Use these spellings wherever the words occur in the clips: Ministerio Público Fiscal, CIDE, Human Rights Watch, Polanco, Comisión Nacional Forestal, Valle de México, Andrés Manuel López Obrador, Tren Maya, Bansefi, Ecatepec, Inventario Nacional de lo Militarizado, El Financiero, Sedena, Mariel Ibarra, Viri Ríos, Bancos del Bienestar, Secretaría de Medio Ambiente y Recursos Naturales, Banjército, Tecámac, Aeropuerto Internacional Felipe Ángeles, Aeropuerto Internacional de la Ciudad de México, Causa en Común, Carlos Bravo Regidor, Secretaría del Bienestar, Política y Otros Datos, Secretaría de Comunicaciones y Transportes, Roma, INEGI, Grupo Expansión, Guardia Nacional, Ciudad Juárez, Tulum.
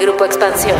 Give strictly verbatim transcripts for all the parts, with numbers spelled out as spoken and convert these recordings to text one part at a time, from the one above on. Grupo Expansión.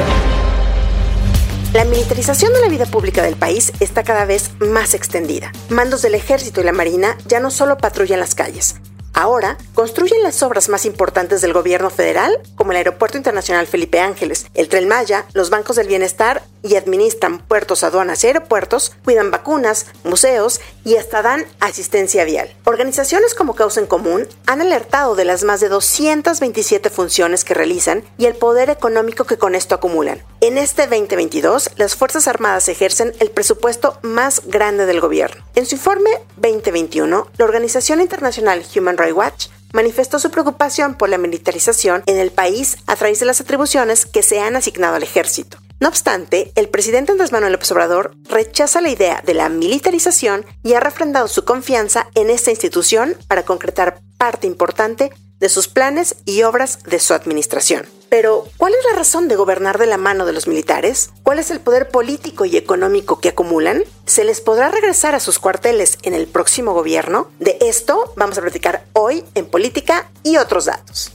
La militarización de la vida pública del país está cada vez más extendida. Mandos del Ejército y la Marina ya no solo patrullan las calles, ahora construyen las obras más importantes del gobierno federal, como el Aeropuerto Internacional Felipe Ángeles, el Tren Maya, los Bancos del Bienestar, y administran puertos, aduanas y aeropuertos, cuidan vacunas, museos y hasta dan asistencia vial. Organizaciones como Causa en Común han alertado de las más de doscientas veintisiete funciones que realizan y el poder económico que con esto acumulan. En este veinte veintidós, las Fuerzas Armadas ejercen el presupuesto más grande del gobierno. En su informe veinte veintiuno, la organización internacional Human Rights Watch manifestó su preocupación por la militarización en el país a través de las atribuciones que se han asignado al ejército. No obstante, el presidente Andrés Manuel López Obrador rechaza la idea de la militarización y ha refrendado su confianza en esta institución para concretar parte importante de sus planes y obras de su administración. Pero, ¿cuál es la razón de gobernar de la mano de los militares? ¿Cuál es el poder político y económico que acumulan? ¿Se les podrá regresar a sus cuarteles en el próximo gobierno? De esto vamos a platicar hoy en Política y Otros Datos.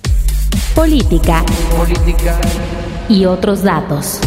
Política, Política. Y Otros Datos.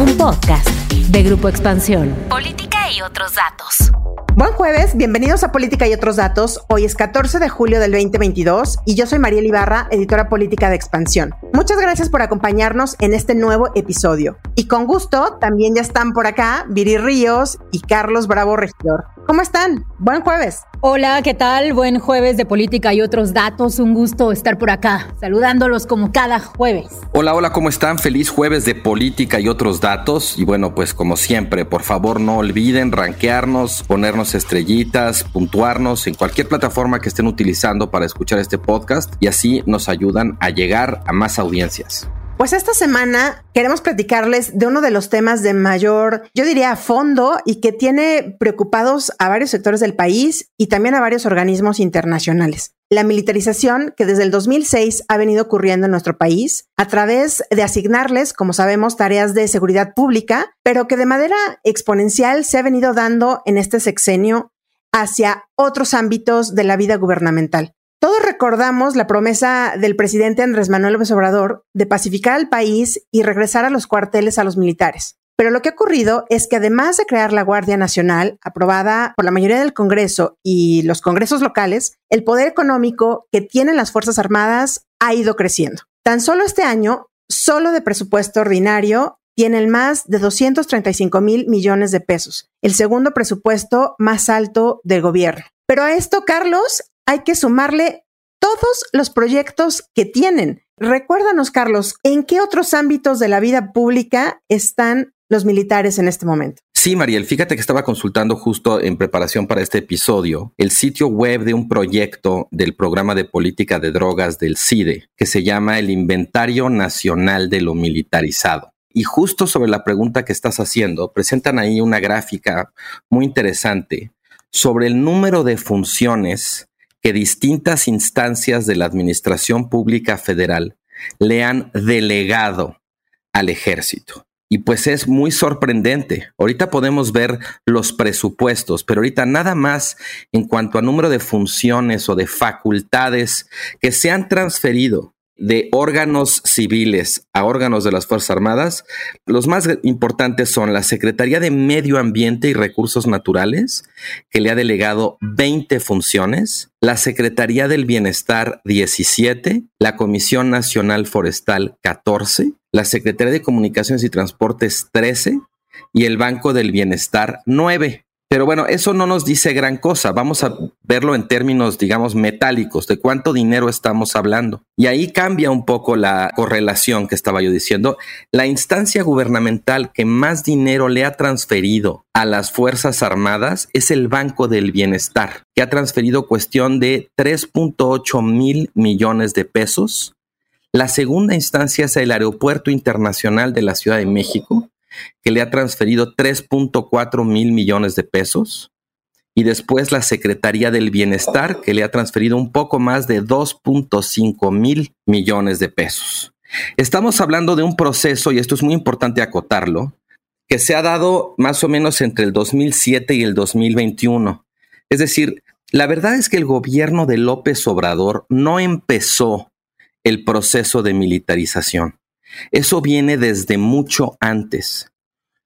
Un podcast de Grupo Expansión. Política y Otros Datos. Buen jueves, bienvenidos a Política y Otros Datos. Hoy es catorce de julio del veinte veintidós y yo soy Mariel Ibarra, editora política de Expansión. Muchas gracias por acompañarnos en este nuevo episodio. Y con gusto, también ya están por acá Viri Ríos y Carlos Bravo Regidor. ¿Cómo están? Buen jueves. Hola, ¿qué tal? Buen jueves de Política y Otros Datos. Un gusto estar por acá, saludándolos como cada jueves. Hola, hola, ¿cómo están? Feliz jueves de Política y Otros Datos. Y bueno, pues como siempre, por favor no olviden rankearnos, ponernos estrellitas, puntuarnos en cualquier plataforma que estén utilizando para escuchar este podcast y así nos ayudan a llegar a más audiencias. Pues esta semana queremos platicarles de uno de los temas de mayor, yo diría, fondo y que tiene preocupados a varios sectores del país y también a varios organismos internacionales. La militarización que desde el dos mil seis ha venido ocurriendo en nuestro país a través de asignarles, como sabemos, tareas de seguridad pública, pero que de manera exponencial se ha venido dando en este sexenio hacia otros ámbitos de la vida gubernamental. Todos recordamos la promesa del presidente Andrés Manuel López Obrador de pacificar al país y regresar a los cuarteles a los militares. Pero lo que ha ocurrido es que además de crear la Guardia Nacional, aprobada por la mayoría del Congreso y los congresos locales, el poder económico que tienen las Fuerzas Armadas ha ido creciendo. Tan solo este año, solo de presupuesto ordinario, tienen más de doscientos treinta y cinco mil millones de pesos, el segundo presupuesto más alto del gobierno. Pero a esto, Carlos, hay que sumarle todos los proyectos que tienen. Recuérdanos, Carlos, ¿en qué otros ámbitos de la vida pública están los militares en este momento? Sí, Mariel, fíjate que estaba consultando justo en preparación para este episodio el sitio web de un proyecto del Programa de Política de Drogas del CIDE, que se llama el Inventario Nacional de lo Militarizado. Y justo sobre la pregunta que estás haciendo, presentan ahí una gráfica muy interesante sobre el número de funciones que distintas instancias de la Administración Pública Federal le han delegado al Ejército. Y pues es muy sorprendente. Ahorita podemos ver los presupuestos, pero ahorita nada más en cuanto a número de funciones o de facultades que se han transferido de órganos civiles a órganos de las Fuerzas Armadas, los más importantes son la Secretaría de Medio Ambiente y Recursos Naturales, que le ha delegado veinte funciones, la Secretaría del Bienestar diecisiete, la Comisión Nacional Forestal catorce, la Secretaría de Comunicaciones y Transportes trece y el Banco del Bienestar nueve. Pero bueno, eso no nos dice gran cosa. Vamos a verlo en términos, digamos, metálicos, de cuánto dinero estamos hablando. Y ahí cambia un poco la correlación que estaba yo diciendo. La instancia gubernamental que más dinero le ha transferido a las Fuerzas Armadas es el Banco del Bienestar, que ha transferido cuestión de tres punto ocho mil millones de pesos. La segunda instancia es el Aeropuerto Internacional de la Ciudad de México, que le ha transferido tres punto cuatro mil millones de pesos, y después la Secretaría del Bienestar, que le ha transferido un poco más de dos punto cinco mil millones de pesos. Estamos hablando de un proceso, y esto es muy importante acotarlo, que se ha dado más o menos entre el dos mil siete y el dos mil veintiuno. Es decir, la verdad es que el gobierno de López Obrador no empezó el proceso de militarización. Eso viene desde mucho antes.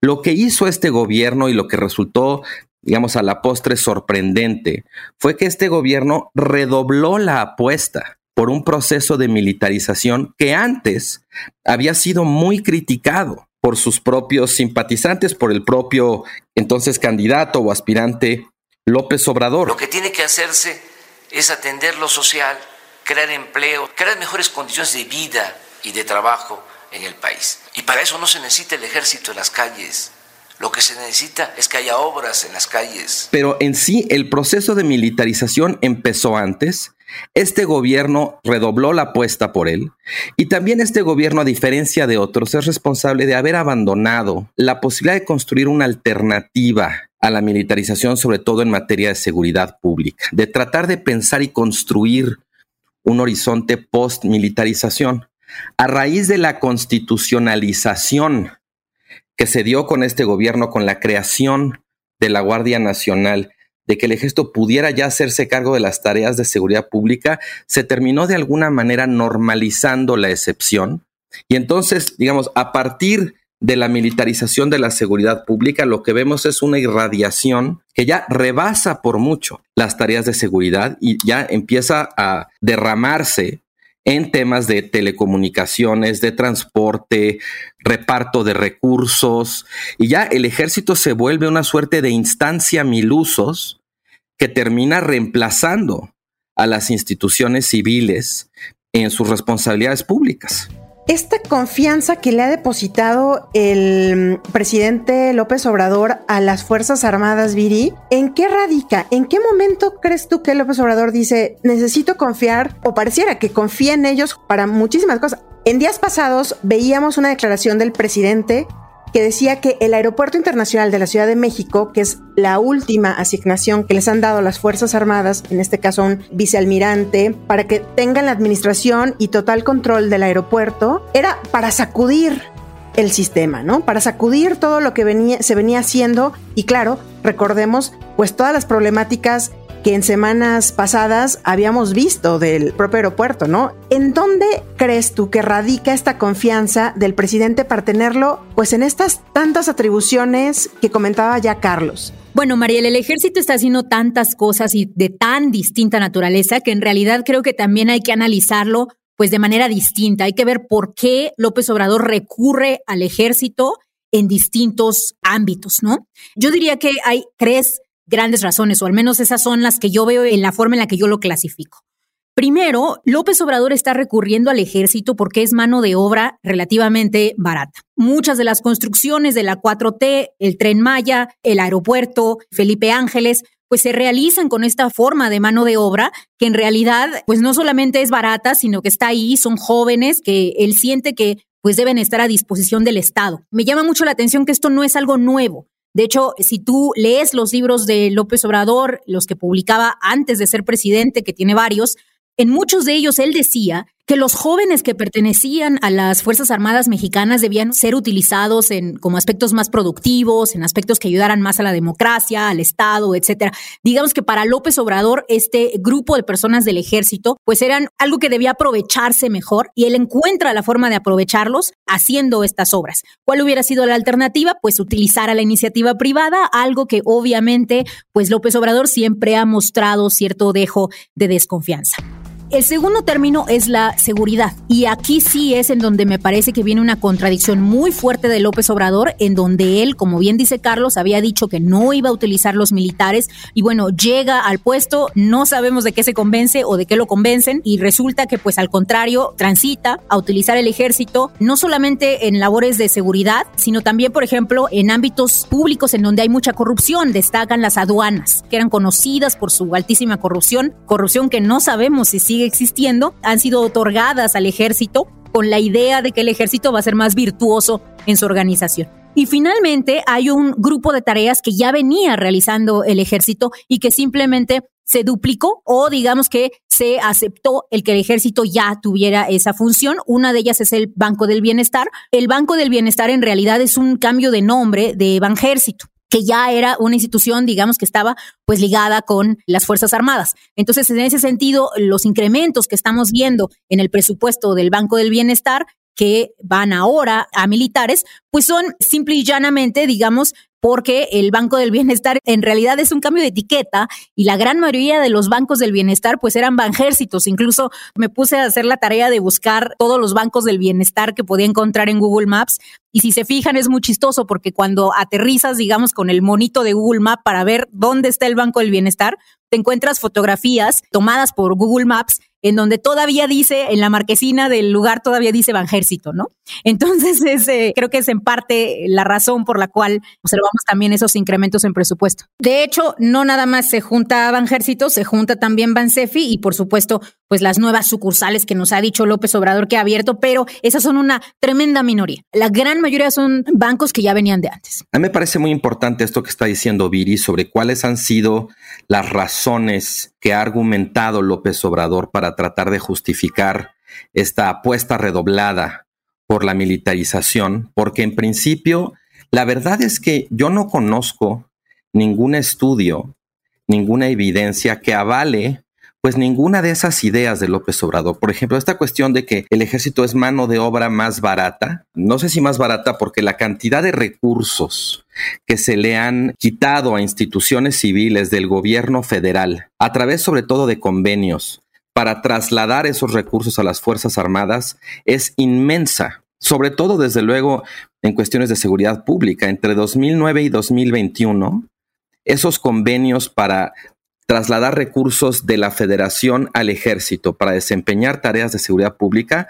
Lo que hizo este gobierno y lo que resultó, digamos, a la postre sorprendente, fue que este gobierno redobló la apuesta por un proceso de militarización que antes había sido muy criticado por sus propios simpatizantes, por el propio entonces candidato o aspirante López Obrador. Lo que tiene que hacerse es atender lo social, crear empleo, crear mejores condiciones de vida y de trabajo en el país. Y para eso no se necesita el ejército en las calles. Lo que se necesita es que haya obras en las calles. Pero en sí, el proceso de militarización empezó antes. Este gobierno redobló la apuesta por él. Y también este gobierno, a diferencia de otros, es responsable de haber abandonado la posibilidad de construir una alternativa a la militarización, sobre todo en materia de seguridad pública, de tratar de pensar y construir un horizonte post-militarización. A raíz de la constitucionalización que se dio con este gobierno, con la creación de la Guardia Nacional, de que el ejército pudiera ya hacerse cargo de las tareas de seguridad pública, se terminó de alguna manera normalizando la excepción. Y entonces, digamos, a partir de la militarización de la seguridad pública, lo que vemos es una irradiación que ya rebasa por mucho las tareas de seguridad y ya empieza a derramarse en temas de telecomunicaciones, de transporte, reparto de recursos, y ya el ejército se vuelve una suerte de instancia milusos que termina reemplazando a las instituciones civiles en sus responsabilidades públicas. Esta confianza que le ha depositado el presidente López Obrador a las Fuerzas Armadas, Viri, ¿en qué radica? ¿En qué momento crees tú que López Obrador dice, necesito confiar, o pareciera que confía en ellos para muchísimas cosas? En días pasados veíamos una declaración del presidente que decía que el Aeropuerto Internacional de la Ciudad de México, que es la última asignación que les han dado las Fuerzas Armadas, en este caso un vicealmirante, para que tengan la administración y total control del aeropuerto, era para sacudir el sistema, ¿no? Para sacudir todo lo que venía, se venía haciendo. Y claro, recordemos pues todas las problemáticas que en semanas pasadas habíamos visto del propio aeropuerto, ¿no? ¿En dónde crees tú que radica esta confianza del presidente para tenerlo, pues, en estas tantas atribuciones que comentaba ya Carlos? Bueno, Mariel, el ejército está haciendo tantas cosas y de tan distinta naturaleza que en realidad creo que también hay que analizarlo, pues, de manera distinta. Hay que ver por qué López Obrador recurre al ejército en distintos ámbitos, ¿no? Yo diría que hay tres grandes razones, o al menos esas son las que yo veo en la forma en la que yo lo clasifico. Primero, López Obrador está recurriendo al ejército porque es mano de obra relativamente barata. Muchas de las construcciones de la cuatro T, el Tren Maya, el aeropuerto Felipe Ángeles, pues se realizan con esta forma de mano de obra que en realidad pues no solamente es barata, sino que está ahí, son jóvenes que él siente que pues deben estar a disposición del Estado. Me llama mucho la atención que esto no es algo nuevo. De hecho, si tú lees los libros de López Obrador, los que publicaba antes de ser presidente, que tiene varios, en muchos de ellos él decía que los jóvenes que pertenecían a las Fuerzas Armadas Mexicanas debían ser utilizados en como aspectos más productivos, en aspectos que ayudaran más a la democracia, al Estado, etcétera. Digamos que para López Obrador este grupo de personas del ejército pues eran algo que debía aprovecharse mejor, y él encuentra la forma de aprovecharlos haciendo estas obras. ¿Cuál hubiera sido la alternativa? Pues utilizar a la iniciativa privada, algo que obviamente pues López Obrador siempre ha mostrado cierto dejo de desconfianza. El segundo término es la seguridad, y aquí sí es en donde me parece que viene una contradicción muy fuerte de López Obrador, en donde él, como bien dice Carlos, había dicho que no iba a utilizar los militares y bueno, llega al puesto, no sabemos de qué se convence o de qué lo convencen, y resulta que pues al contrario transita a utilizar el ejército no solamente en labores de seguridad, sino también, por ejemplo, en ámbitos públicos en donde hay mucha corrupción. Destacan las aduanas, que eran conocidas por su altísima corrupción, corrupción que no sabemos si sigue existiendo, han sido otorgadas al ejército con la idea de que el ejército va a ser más virtuoso en su organización. Y finalmente hay un grupo de tareas que ya venía realizando el ejército y que simplemente se duplicó, o digamos que se aceptó el que el ejército ya tuviera esa función. Una de ellas es el Banco del Bienestar. El Banco del Bienestar en realidad es un cambio de nombre de Banjército, que ya era una institución, digamos, que estaba pues ligada con las Fuerzas Armadas. Entonces, en ese sentido, los incrementos que estamos viendo en el presupuesto del Banco del Bienestar que van ahora a militares, pues son simple y llanamente, digamos, porque el Banco del Bienestar en realidad es un cambio de etiqueta y la gran mayoría de los bancos del bienestar pues eran banjércitos. Incluso me puse a hacer la tarea de buscar todos los bancos del bienestar que podía encontrar en Google Maps y si se fijan es muy chistoso porque cuando aterrizas, digamos, con el monito de Google Maps para ver dónde está el Banco del Bienestar, te encuentras fotografías tomadas por Google Maps en donde todavía dice, en la marquesina del lugar todavía dice Banjército, ¿no? Entonces ese, creo que es en parte la razón por la cual observamos también esos incrementos en presupuesto. De hecho, no nada más se junta Banjército, se junta también Bansefi y por supuesto, pues las nuevas sucursales que nos ha dicho López Obrador que ha abierto, pero esas son una tremenda minoría. La gran mayoría son bancos que ya venían de antes. A mí me parece muy importante esto que está diciendo Viri sobre cuáles han sido las razones que ha argumentado López Obrador para tratar de justificar esta apuesta redoblada por la militarización, porque en principio la verdad es que yo no conozco ningún estudio, ninguna evidencia que avale pues ninguna de esas ideas de López Obrador. Por ejemplo, esta cuestión de que el ejército es mano de obra más barata, no sé si más barata porque la cantidad de recursos que se le han quitado a instituciones civiles del gobierno federal, a través sobre todo de convenios, para trasladar esos recursos a las Fuerzas Armadas es inmensa, sobre todo desde luego en cuestiones de seguridad pública. Entre dos mil nueve y dos mil veintiuno, esos convenios para trasladar recursos de la Federación al Ejército para desempeñar tareas de seguridad pública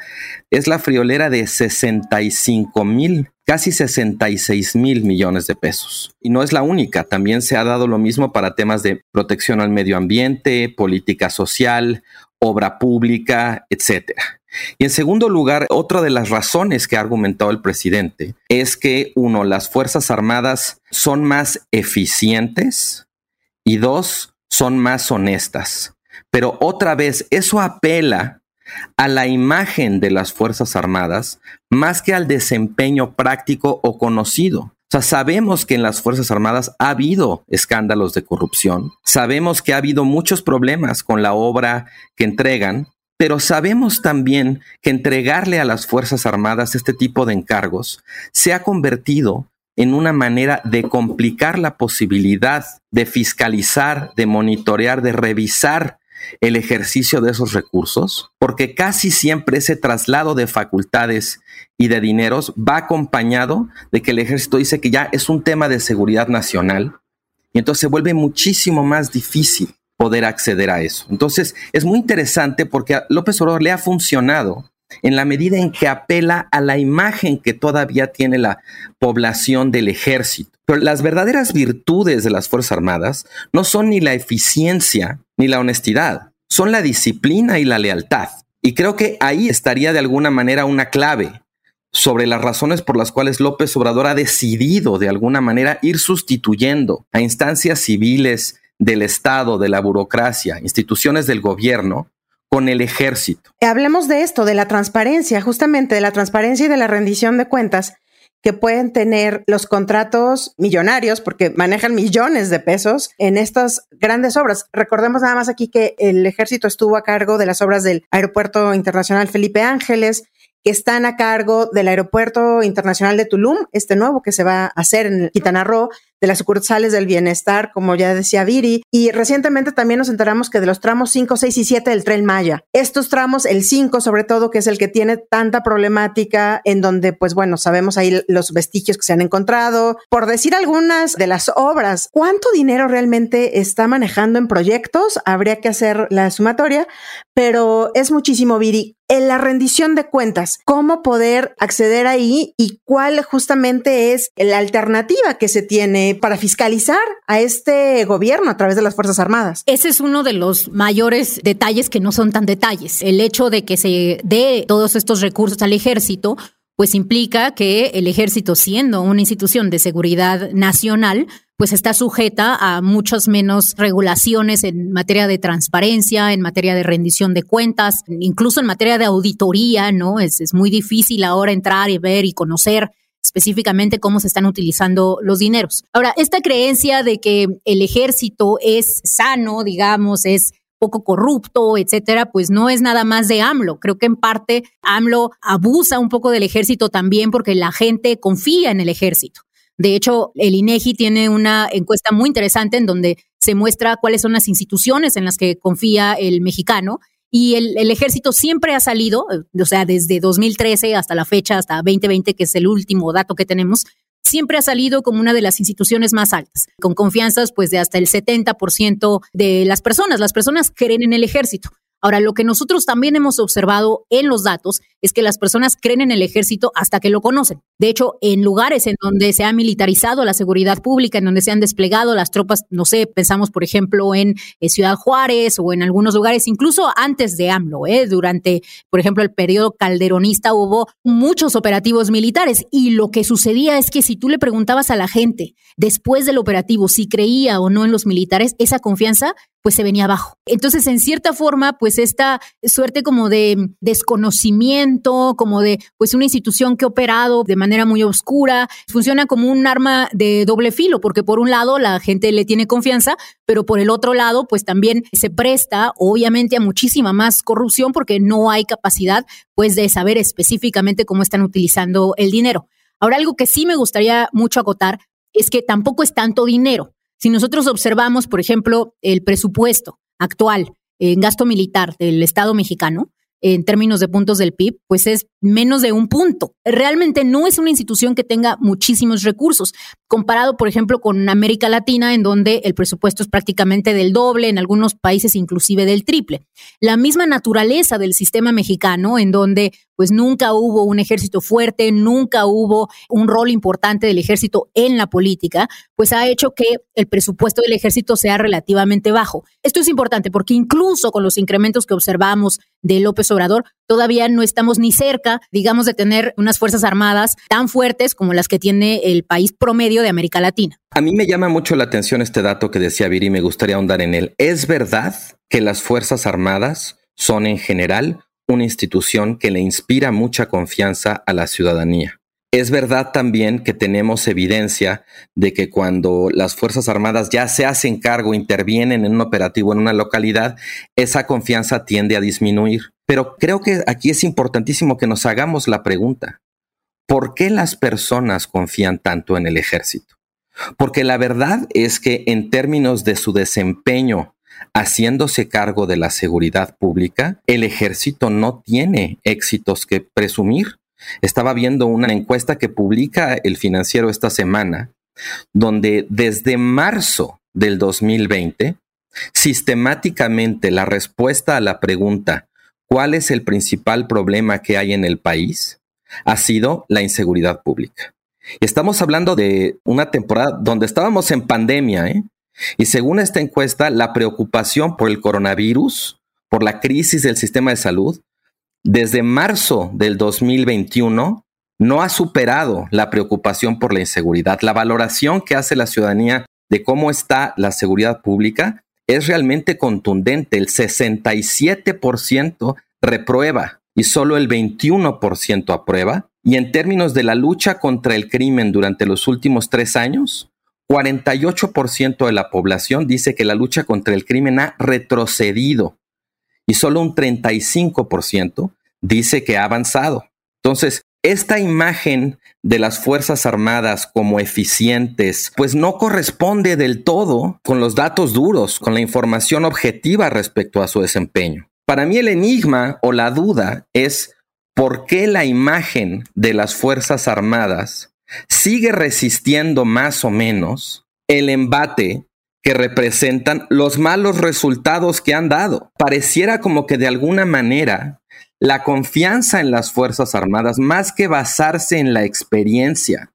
es la friolera de sesenta y cinco mil, casi sesenta y seis mil millones de pesos. Y no es la única, también se ha dado lo mismo para temas de protección al medio ambiente, política social, obra pública, etcétera. Y en segundo lugar, otra de las razones que ha argumentado el presidente es que, uno, las Fuerzas Armadas son más eficientes y dos, son más honestas. Pero otra vez, eso apela a la imagen de las Fuerzas Armadas más que al desempeño práctico o conocido. O sea, sabemos que en las Fuerzas Armadas ha habido escándalos de corrupción, sabemos que ha habido muchos problemas con la obra que entregan, pero sabemos también que entregarle a las Fuerzas Armadas este tipo de encargos se ha convertido en una manera de complicar la posibilidad de fiscalizar, de monitorear, de revisar el ejercicio de esos recursos, porque casi siempre ese traslado de facultades y de dineros va acompañado de que el ejército dice que ya es un tema de seguridad nacional y entonces se vuelve muchísimo más difícil poder acceder a eso. Entonces es muy interesante porque a López Obrador le ha funcionado en la medida en que apela a la imagen que todavía tiene la población del ejército. Pero las verdaderas virtudes de las Fuerzas Armadas no son ni la eficiencia ni la honestidad, son la disciplina y la lealtad. Y creo que ahí estaría de alguna manera una clave sobre las razones por las cuales López Obrador ha decidido de alguna manera ir sustituyendo a instancias civiles del Estado, de la burocracia, instituciones del gobierno, con el ejército. Hablemos de esto, de la transparencia, justamente de la transparencia y de la rendición de cuentas que pueden tener los contratos millonarios, porque manejan millones de pesos en estas grandes obras. Recordemos nada más aquí que el ejército estuvo a cargo de las obras del Aeropuerto Internacional Felipe Ángeles, que están a cargo del Aeropuerto Internacional de Tulum, este nuevo que se va a hacer en Quintana Roo, de las sucursales del bienestar, como ya decía Viri. Y recientemente también nos enteramos que de los tramos cinco, seis y siete del Tren Maya. Estos tramos, el cinco sobre todo, que es el que tiene tanta problemática, en donde, pues bueno, sabemos ahí los vestigios que se han encontrado. Por decir algunas de las obras, ¿cuánto dinero realmente está manejando en proyectos? Habría que hacer la sumatoria, pero es muchísimo, Viri. En la rendición de cuentas, ¿cómo poder acceder ahí y cuál justamente es la alternativa que se tiene para fiscalizar a este gobierno a través de las Fuerzas Armadas? Ese es uno de los mayores detalles que no son tan detalles. El hecho de que se dé todos estos recursos al ejército, pues implica que el ejército, siendo una institución de seguridad nacional, pues está sujeta a muchas menos regulaciones en materia de transparencia, en materia de rendición de cuentas, incluso en materia de auditoría, ¿no? Es, es muy difícil ahora entrar y ver y conocer específicamente cómo se están utilizando los dineros. Ahora, esta creencia de que el ejército es sano, digamos, es poco corrupto, etcétera, pues no es nada más de AMLO. Creo que en parte AMLO abusa un poco del ejército también porque la gente confía en el ejército. De hecho, el INEGI tiene una encuesta muy interesante en donde se muestra cuáles son las instituciones en las que confía el mexicano, y el, el ejército siempre ha salido, o sea, desde dos mil trece hasta la fecha, hasta veinte veinte, que es el último dato que tenemos, siempre ha salido como una de las instituciones más altas, con confianzas pues de hasta el setenta por ciento de las personas. Las personas creen en el ejército. Ahora, lo que nosotros también hemos observado en los datos es que las personas creen en el ejército hasta que lo conocen. De hecho, en lugares en donde se ha militarizado la seguridad pública, en donde se han desplegado las tropas, no sé, pensamos por ejemplo en eh, Ciudad Juárez o en algunos lugares, incluso antes de AMLO, eh, durante, por ejemplo, el periodo calderonista hubo muchos operativos militares, y lo que sucedía es que si tú le preguntabas a la gente después del operativo si creía o no en los militares, esa confianza pues se venía abajo. Entonces, en cierta forma, pues esta suerte como de desconocimiento, como de pues una institución que ha operado de manera muy oscura, funciona como un arma de doble filo, porque por un lado la gente le tiene confianza, pero por el otro lado pues también se presta obviamente a muchísima más corrupción porque no hay capacidad pues de saber específicamente cómo están utilizando el dinero. Ahora, algo que sí me gustaría mucho acotar es que tampoco es tanto dinero. Si nosotros observamos, por ejemplo, el presupuesto actual en gasto militar del Estado mexicano, en términos de puntos del P I B, pues es menos de un punto. Realmente no es una institución que tenga muchísimos recursos, comparado, por ejemplo, con América Latina, en donde el presupuesto es prácticamente del doble, en algunos países inclusive del triple. La misma naturaleza del sistema mexicano, en donde pues nunca hubo un ejército fuerte, nunca hubo un rol importante del ejército en la política, pues ha hecho que el presupuesto del ejército sea relativamente bajo. Esto es importante porque incluso con los incrementos que observamos de López Obrador, todavía no estamos ni cerca, digamos, de tener unas fuerzas armadas tan fuertes como las que tiene el país promedio de América Latina. A mí me llama mucho la atención este dato que decía Viri, me gustaría ahondar en él. ¿Es verdad que las fuerzas armadas son en general una institución que le inspira mucha confianza a la ciudadanía? Es verdad también que tenemos evidencia de que cuando las Fuerzas Armadas ya se hacen cargo, intervienen en un operativo en una localidad, esa confianza tiende a disminuir. Pero creo que aquí es importantísimo que nos hagamos la pregunta: ¿por qué las personas confían tanto en el ejército? Porque la verdad es que en términos de su desempeño haciéndose cargo de la seguridad pública, el ejército no tiene éxitos que presumir. Estaba viendo una encuesta que publica El Financiero esta semana, donde desde marzo del dos mil veinte, sistemáticamente la respuesta a la pregunta ¿cuál es el principal problema que hay en el país? Ha sido la inseguridad pública. Estamos hablando de una temporada donde estábamos en pandemia, ¿eh? Y según esta encuesta, la preocupación por el coronavirus, por la crisis del sistema de salud, desde marzo del dos mil veintiuno no ha superado la preocupación por la inseguridad. La valoración que hace la ciudadanía de cómo está la seguridad pública es realmente contundente. El sesenta y siete por ciento reprueba y solo el veintiuno por ciento aprueba. Y en términos de la lucha contra el crimen durante los últimos tres años, cuarenta y ocho por ciento de la población dice que la lucha contra el crimen ha retrocedido y solo un treinta y cinco por ciento dice que ha avanzado. Entonces, esta imagen de las Fuerzas Armadas como eficientes, pues no corresponde del todo con los datos duros, con la información objetiva respecto a su desempeño. Para mí el enigma o la duda es por qué la imagen de las Fuerzas Armadas sigue resistiendo más o menos el embate que representan los malos resultados que han dado. Pareciera como que de alguna manera la confianza en las Fuerzas Armadas, más que basarse en la experiencia,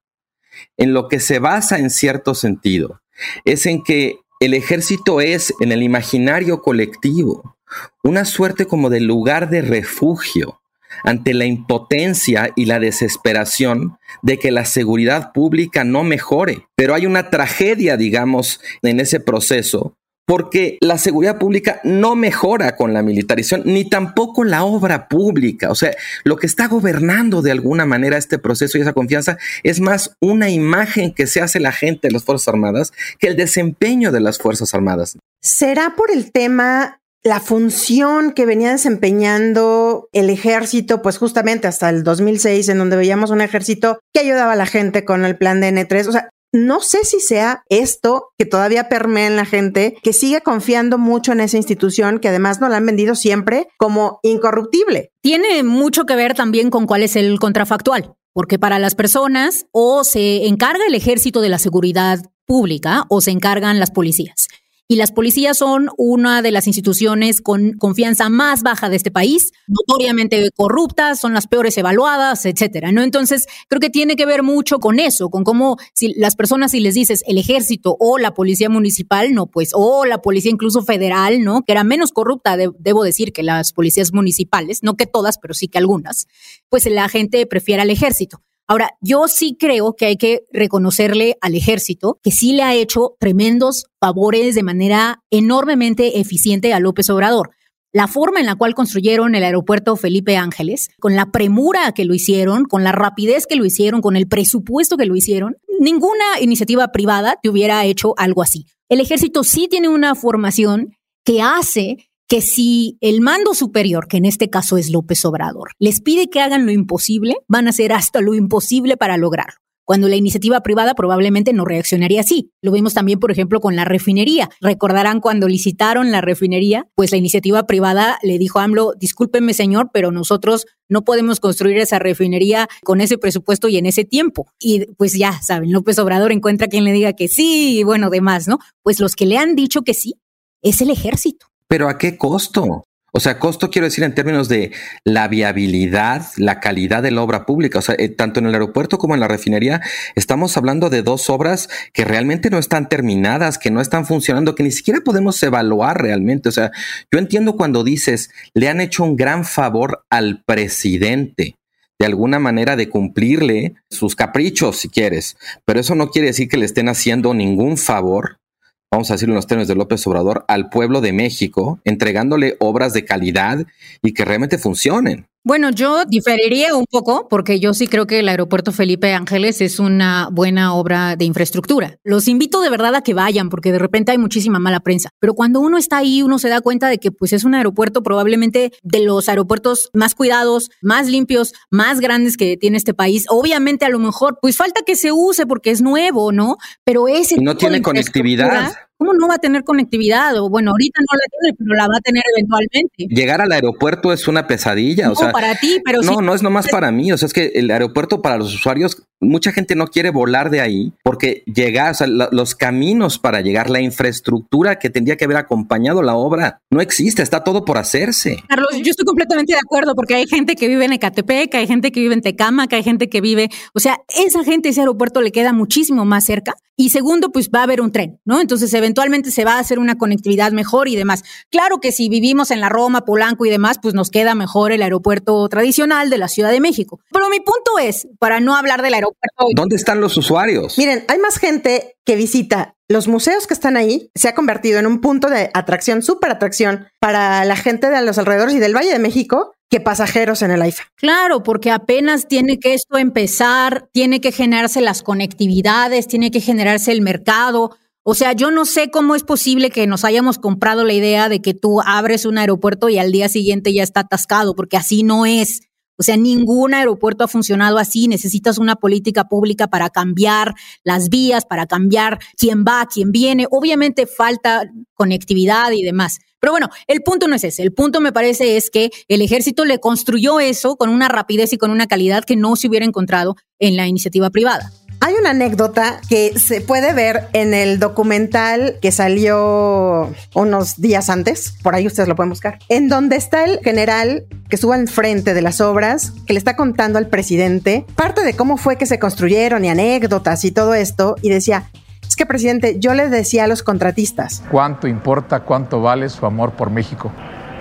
en lo que se basa en cierto sentido, es en que el ejército es, en el imaginario colectivo, una suerte como de lugar de refugio ante la impotencia y la desesperación de que la seguridad pública no mejore. Pero hay una tragedia, digamos, en ese proceso, porque la seguridad pública no mejora con la militarización, ni tampoco la obra pública. O sea, lo que está gobernando de alguna manera este proceso y esa confianza es más una imagen que se hace la gente de las Fuerzas Armadas que el desempeño de las Fuerzas Armadas. ¿Será por el tema la función que venía desempeñando el ejército, pues justamente hasta el dos mil seis, en donde veíamos un ejército que ayudaba a la gente con el plan de N tres. O sea, no sé si sea esto que todavía permea en la gente, que sigue confiando mucho en esa institución, que además nos la han vendido siempre como incorruptible. Tiene mucho que ver también con cuál es el contrafactual, porque para las personas o se encarga el ejército de la seguridad pública o se encargan las policías. Y las policías son una de las instituciones con confianza más baja de este país, notoriamente corruptas, son las peores evaluadas, etcétera, ¿no? Entonces, creo que tiene que ver mucho con eso, con cómo si las personas, si les dices el ejército o la policía municipal, no, pues, o la policía incluso federal, ¿no? Que era menos corrupta, de, debo decir, que las policías municipales, no que todas, pero sí que algunas, pues la gente prefiere al ejército. Ahora, yo sí creo que hay que reconocerle al ejército que sí le ha hecho tremendos favores de manera enormemente eficiente a López Obrador. La forma en la cual construyeron el aeropuerto Felipe Ángeles, con la premura que lo hicieron, con la rapidez que lo hicieron, con el presupuesto que lo hicieron, ninguna iniciativa privada te hubiera hecho algo así. El ejército sí tiene una formación que hace que si el mando superior, que en este caso es López Obrador, les pide que hagan lo imposible, van a hacer hasta lo imposible para lograrlo. Cuando la iniciativa privada probablemente no reaccionaría así. Lo vimos también, por ejemplo, con la refinería. Recordarán cuando licitaron la refinería, pues la iniciativa privada le dijo a AMLO, discúlpeme señor, pero nosotros no podemos construir esa refinería con ese presupuesto y en ese tiempo. Y pues ya saben, López Obrador encuentra quien le diga que sí y bueno, demás, ¿no? Pues los que le han dicho que sí es el ejército. ¿Pero a qué costo? O sea, costo quiero decir en términos de la viabilidad, la calidad de la obra pública. O sea, eh, tanto en el aeropuerto como en la refinería estamos hablando de dos obras que realmente no están terminadas, que no están funcionando, que ni siquiera podemos evaluar realmente. O sea, yo entiendo cuando dices, le han hecho un gran favor al presidente, de alguna manera de cumplirle sus caprichos, si quieres. Pero eso no quiere decir que le estén haciendo ningún favor, vamos a decirlo en los términos de López Obrador, al pueblo de México, entregándole obras de calidad y que realmente funcionen. Bueno, yo diferiría un poco porque yo sí creo que el aeropuerto Felipe Ángeles es una buena obra de infraestructura. Los invito de verdad a que vayan porque de repente hay muchísima mala prensa. Pero cuando uno está ahí, uno se da cuenta de que pues es un aeropuerto probablemente de los aeropuertos más cuidados, más limpios, más grandes que tiene este país. Obviamente a lo mejor pues falta que se use porque es nuevo, ¿no? Pero ese no tiene conectividad. ¿Cómo no va a tener conectividad? O bueno, ahorita no la tiene, pero la va a tener eventualmente. Llegar al aeropuerto es una pesadilla. No, o sea, para ti, pero no, sí. No es nomás para mí. O sea, es que el aeropuerto para los usuarios, mucha gente no quiere volar de ahí porque llegar, o sea, la, los caminos para llegar, la infraestructura que tendría que haber acompañado la obra, no existe. Está todo por hacerse. Carlos, yo estoy completamente de acuerdo porque hay gente que vive en Ecatepec, hay gente que vive en Tecámac, hay gente que vive... O sea, esa gente, ese aeropuerto le queda muchísimo más cerca. Y segundo, pues va a haber un tren, ¿no? Entonces, eventualmente Eventualmente se va a hacer una conectividad mejor y demás. Claro que si vivimos en la Roma, Polanco y demás, pues nos queda mejor el aeropuerto tradicional de la Ciudad de México. Pero mi punto es, para no hablar del aeropuerto... ¿Dónde están los usuarios? Miren, hay más gente que visita los museos que están ahí. Se ha convertido en un punto de atracción, súper atracción para la gente de los alrededores y del Valle de México, que pasajeros en el AIFA. Claro, porque apenas tiene que esto empezar, tiene que generarse las conectividades, tiene que generarse el mercado... O sea, yo no sé cómo es posible que nos hayamos comprado la idea de que tú abres un aeropuerto y al día siguiente ya está atascado, porque así no es. O sea, ningún aeropuerto ha funcionado así. Necesitas una política pública para cambiar las vías, para cambiar quién va, quién viene. Obviamente falta conectividad y demás. Pero bueno, el punto no es ese. El punto, me parece, es que el ejército le construyó eso con una rapidez y con una calidad que no se hubiera encontrado en la iniciativa privada. Hay una anécdota que se puede ver en el documental que salió unos días antes, por ahí ustedes lo pueden buscar, en donde está el general que estuvo al frente de las obras, que le está contando al presidente parte de cómo fue que se construyeron y anécdotas y todo esto, y decía, es que presidente, yo le decía a los contratistas. ¿Cuánto importa, cuánto vale su amor por México?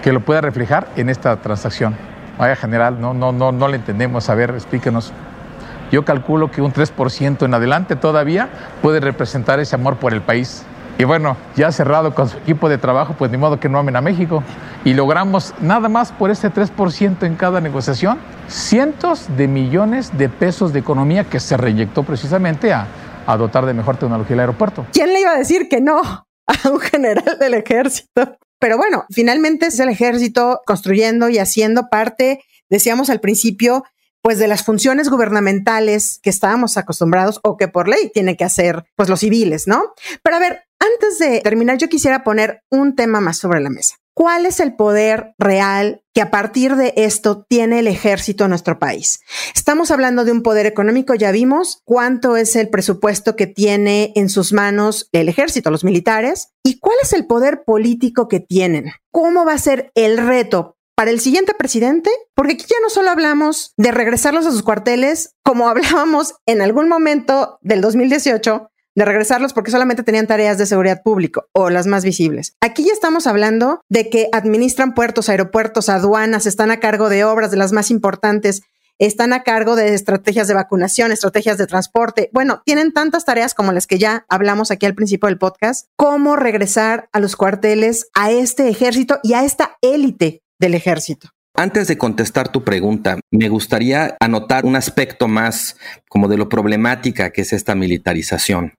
Que lo pueda reflejar en esta transacción. Vaya general, no, no, no, no le entendemos, a ver, explíquenos. Yo calculo que un tres por ciento en adelante todavía puede representar ese amor por el país. Y bueno, ya cerrado con su equipo de trabajo, pues ni modo que no amen a México. Y logramos nada más por ese tres por ciento en cada negociación, cientos de millones de pesos de economía que se reinyectó precisamente a, a dotar de mejor tecnología el aeropuerto. ¿Quién le iba a decir que no a un general del ejército? Pero bueno, finalmente es el ejército construyendo y haciendo parte, decíamos al principio, pues de las funciones gubernamentales que estábamos acostumbrados o que por ley tiene que hacer pues los civiles, ¿no? Pero a ver, antes de terminar, yo quisiera poner un tema más sobre la mesa. ¿Cuál es el poder real que a partir de esto tiene el ejército en nuestro país? Estamos hablando de un poder económico, ya vimos cuánto es el presupuesto que tiene en sus manos el ejército, los militares, y cuál es el poder político que tienen. ¿Cómo va a ser el reto para el siguiente presidente? Porque aquí ya no solo hablamos de regresarlos a sus cuarteles, como hablábamos en algún momento del dos mil dieciocho, de regresarlos porque solamente tenían tareas de seguridad pública o las más visibles. Aquí ya estamos hablando de que administran puertos, aeropuertos, aduanas, están a cargo de obras de las más importantes, están a cargo de estrategias de vacunación, estrategias de transporte. Bueno, tienen tantas tareas como las que ya hablamos aquí al principio del podcast. ¿Cómo regresar a los cuarteles a este ejército y a esta élite del ejército? Antes de contestar tu pregunta, me gustaría anotar un aspecto más como de lo problemática que es esta militarización.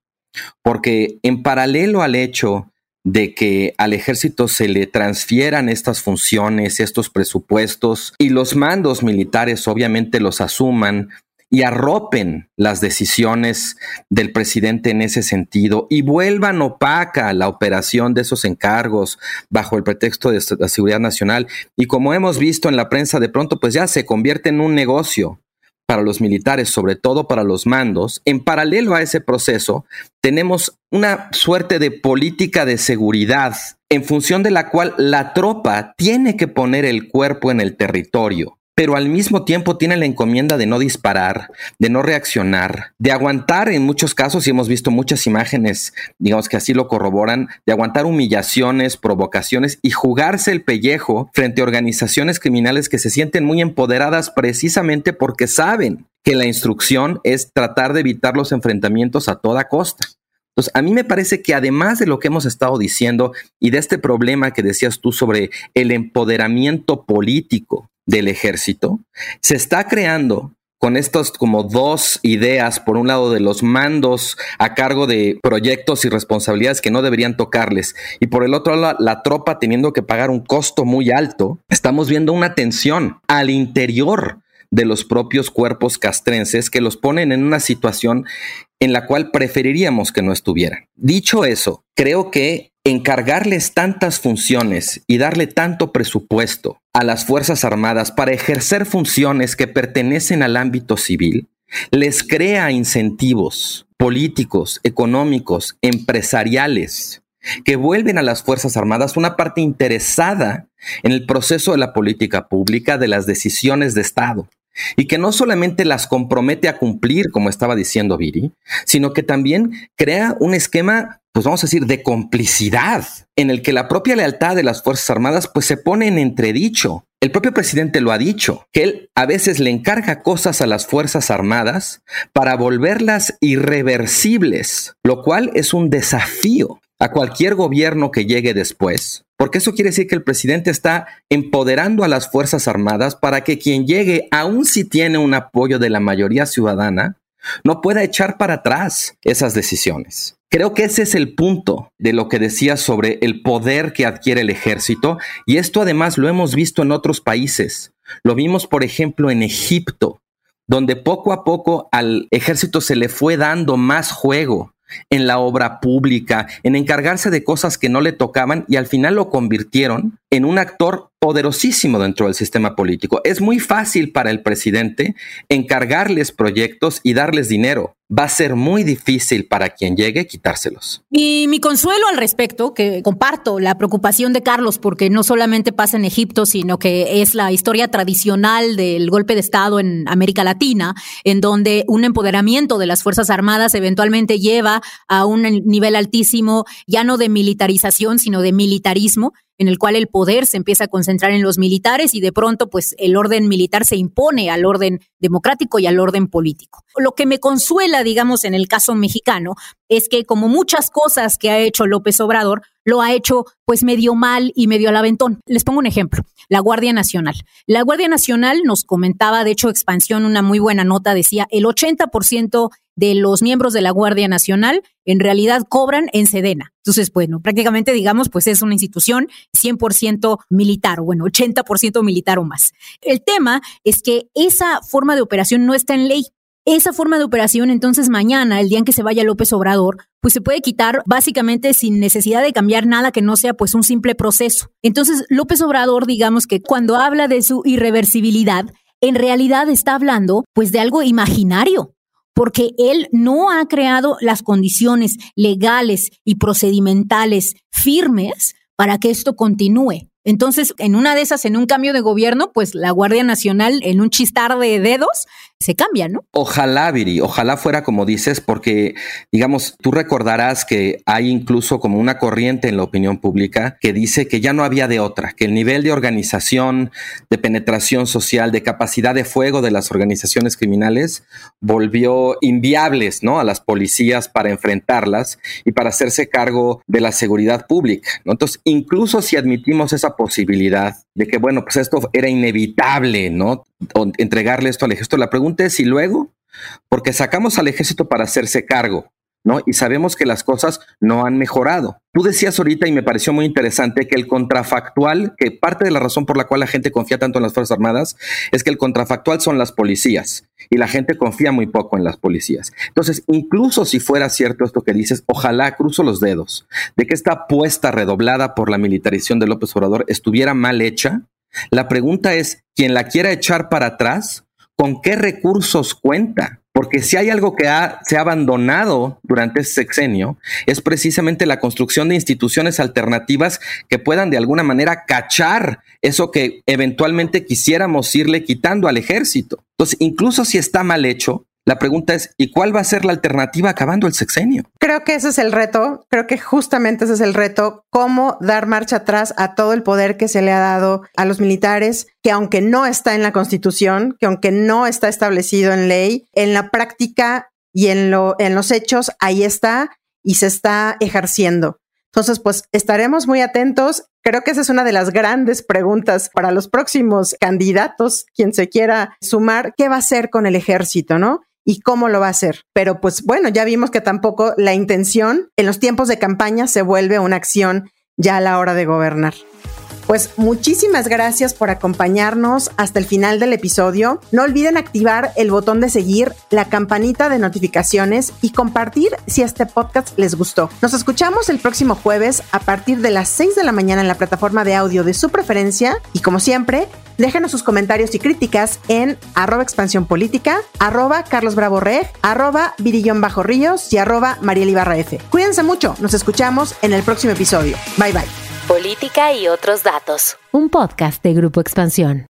Porque en paralelo al hecho de que al ejército se le transfieran estas funciones, estos presupuestos y los mandos militares obviamente los asuman y arropen las decisiones del presidente en ese sentido y vuelvan opaca la operación de esos encargos bajo el pretexto de la seguridad nacional. Y como hemos visto en la prensa, de pronto pues ya se convierte en un negocio para los militares, sobre todo para los mandos. En paralelo a ese proceso, tenemos una suerte de política de seguridad en función de la cual la tropa tiene que poner el cuerpo en el territorio, pero al mismo tiempo tiene la encomienda de no disparar, de no reaccionar, de aguantar en muchos casos, y hemos visto muchas imágenes, digamos que así lo corroboran, de aguantar humillaciones, provocaciones y jugarse el pellejo frente a organizaciones criminales que se sienten muy empoderadas precisamente porque saben que la instrucción es tratar de evitar los enfrentamientos a toda costa. Entonces, a mí me parece que además de lo que hemos estado diciendo y de este problema que decías tú sobre el empoderamiento político del ejército, se está creando con estas como dos ideas, por un lado de los mandos a cargo de proyectos y responsabilidades que no deberían tocarles, y por el otro lado la, la tropa teniendo que pagar un costo muy alto. Estamos viendo una tensión al interior de los propios cuerpos castrenses que los ponen en una situación en la cual preferiríamos que no estuvieran. Dicho eso, creo que encargarles tantas funciones y darle tanto presupuesto a las Fuerzas Armadas para ejercer funciones que pertenecen al ámbito civil les crea incentivos políticos, económicos, empresariales, que vuelven a las Fuerzas Armadas una parte interesada en el proceso de la política pública, de las decisiones de Estado, y que no solamente las compromete a cumplir, como estaba diciendo Viri, sino que también crea un esquema, pues vamos a decir, de complicidad, en el que la propia lealtad de las Fuerzas Armadas pues se pone en entredicho. El propio presidente lo ha dicho, que él a veces le encarga cosas a las Fuerzas Armadas para volverlas irreversibles, lo cual es un desafío a cualquier gobierno que llegue después, porque eso quiere decir que el presidente está empoderando a las Fuerzas Armadas para que quien llegue, aun si tiene un apoyo de la mayoría ciudadana, no pueda echar para atrás esas decisiones. Creo que ese es el punto de lo que decía sobre el poder que adquiere el ejército, y esto además lo hemos visto en otros países. Lo vimos, por ejemplo, en Egipto, donde poco a poco al ejército se le fue dando más juego en la obra pública, en encargarse de cosas que no le tocaban, y al final lo convirtieron en un actor poderosísimo dentro del sistema político. Es muy fácil para el presidente encargarles proyectos y darles dinero. Va a ser muy difícil para quien llegue quitárselos. Y mi consuelo al respecto, que comparto la preocupación de Carlos, porque no solamente pasa en Egipto, sino que es la historia tradicional del golpe de Estado en América Latina, en donde un empoderamiento de las Fuerzas Armadas eventualmente lleva a un nivel altísimo, ya no de militarización, sino de militarismo, en el cual el poder se empieza a concentrar en los militares y de pronto pues el orden militar se impone al orden democrático y al orden político. Lo que me consuela, digamos, en el caso mexicano es que como muchas cosas que ha hecho López Obrador, lo ha hecho pues medio mal y medio al aventón. Les pongo un ejemplo, la Guardia Nacional. La Guardia Nacional nos comentaba, de hecho Expansión, una muy buena nota, decía el ochenta por ciento de los miembros de la Guardia Nacional en realidad cobran en Sedena. Entonces, bueno, prácticamente digamos, pues es una institución cien por ciento militar, o bueno, ochenta por ciento militar o más. El tema es que esa forma de operación no está en ley. Esa forma de operación, entonces mañana, el día en que se vaya López Obrador, pues se puede quitar básicamente sin necesidad de cambiar nada que no sea pues un simple proceso. Entonces López Obrador, digamos que cuando habla de su irreversibilidad, en realidad está hablando pues de algo imaginario, porque él no ha creado las condiciones legales y procedimentales firmes para que esto continúe. Entonces, en una de esas, en un cambio de gobierno, pues la Guardia Nacional, en un chistar de dedos, se cambia, ¿no? Ojalá, Viri, ojalá fuera como dices, porque, digamos, tú recordarás que hay incluso como una corriente en la opinión pública que dice que ya no había de otra, que el nivel de organización, de penetración social, de capacidad de fuego de las organizaciones criminales volvió inviables, ¿no?, a las policías para enfrentarlas y para hacerse cargo de la seguridad pública, ¿no? Entonces, incluso si admitimos esa posibilidad de que, bueno, pues esto era inevitable, ¿no?, entregarle esto al ejército. La pregunta es si luego, porque sacamos al ejército para hacerse cargo, ¿no?, y sabemos que las cosas no han mejorado. Tú decías ahorita, y me pareció muy interesante, que el contrafactual, que parte de la razón por la cual la gente confía tanto en las Fuerzas Armadas es que el contrafactual son las policías y la gente confía muy poco en las policías. Entonces, incluso si fuera cierto esto que dices, ojalá, cruzo los dedos, de que esta apuesta redoblada por la militarización de López Obrador estuviera mal hecha, la pregunta es, ¿quién la quiera echar para atrás? ¿Con qué recursos cuenta? Porque si hay algo que ha, se ha abandonado durante este sexenio es precisamente la construcción de instituciones alternativas que puedan de alguna manera cachar eso que eventualmente quisiéramos irle quitando al ejército. Entonces, incluso si está mal hecho, la pregunta es, ¿y cuál va a ser la alternativa acabando el sexenio? Creo que ese es el reto, creo que justamente ese es el reto, cómo dar marcha atrás a todo el poder que se le ha dado a los militares, que aunque no está en la Constitución, que aunque no está establecido en ley, en la práctica y en, lo, en los hechos, ahí está y se está ejerciendo. Entonces, pues estaremos muy atentos. Creo que esa es una de las grandes preguntas para los próximos candidatos, quien se quiera sumar, ¿qué va a hacer con el ejército, no? ¿Y cómo lo va a hacer? Pero pues bueno, ya vimos que tampoco la intención en los tiempos de campaña se vuelve una acción ya a la hora de gobernar. Pues muchísimas gracias por acompañarnos hasta el final del episodio. No olviden activar el botón de seguir, la campanita de notificaciones y compartir si este podcast les gustó. Nos escuchamos el próximo jueves a partir de las seis de la mañana en la plataforma de audio de su preferencia. Y como siempre, déjenos sus comentarios y críticas en arroba expansión política, arroba Carlos Bravo Reg, arroba Virillón Bajo Ríos y arroba Mariel Ibarra F. Cuídense mucho, nos escuchamos en el próximo episodio. Bye bye. Política y otros datos. Un podcast de Grupo Expansión.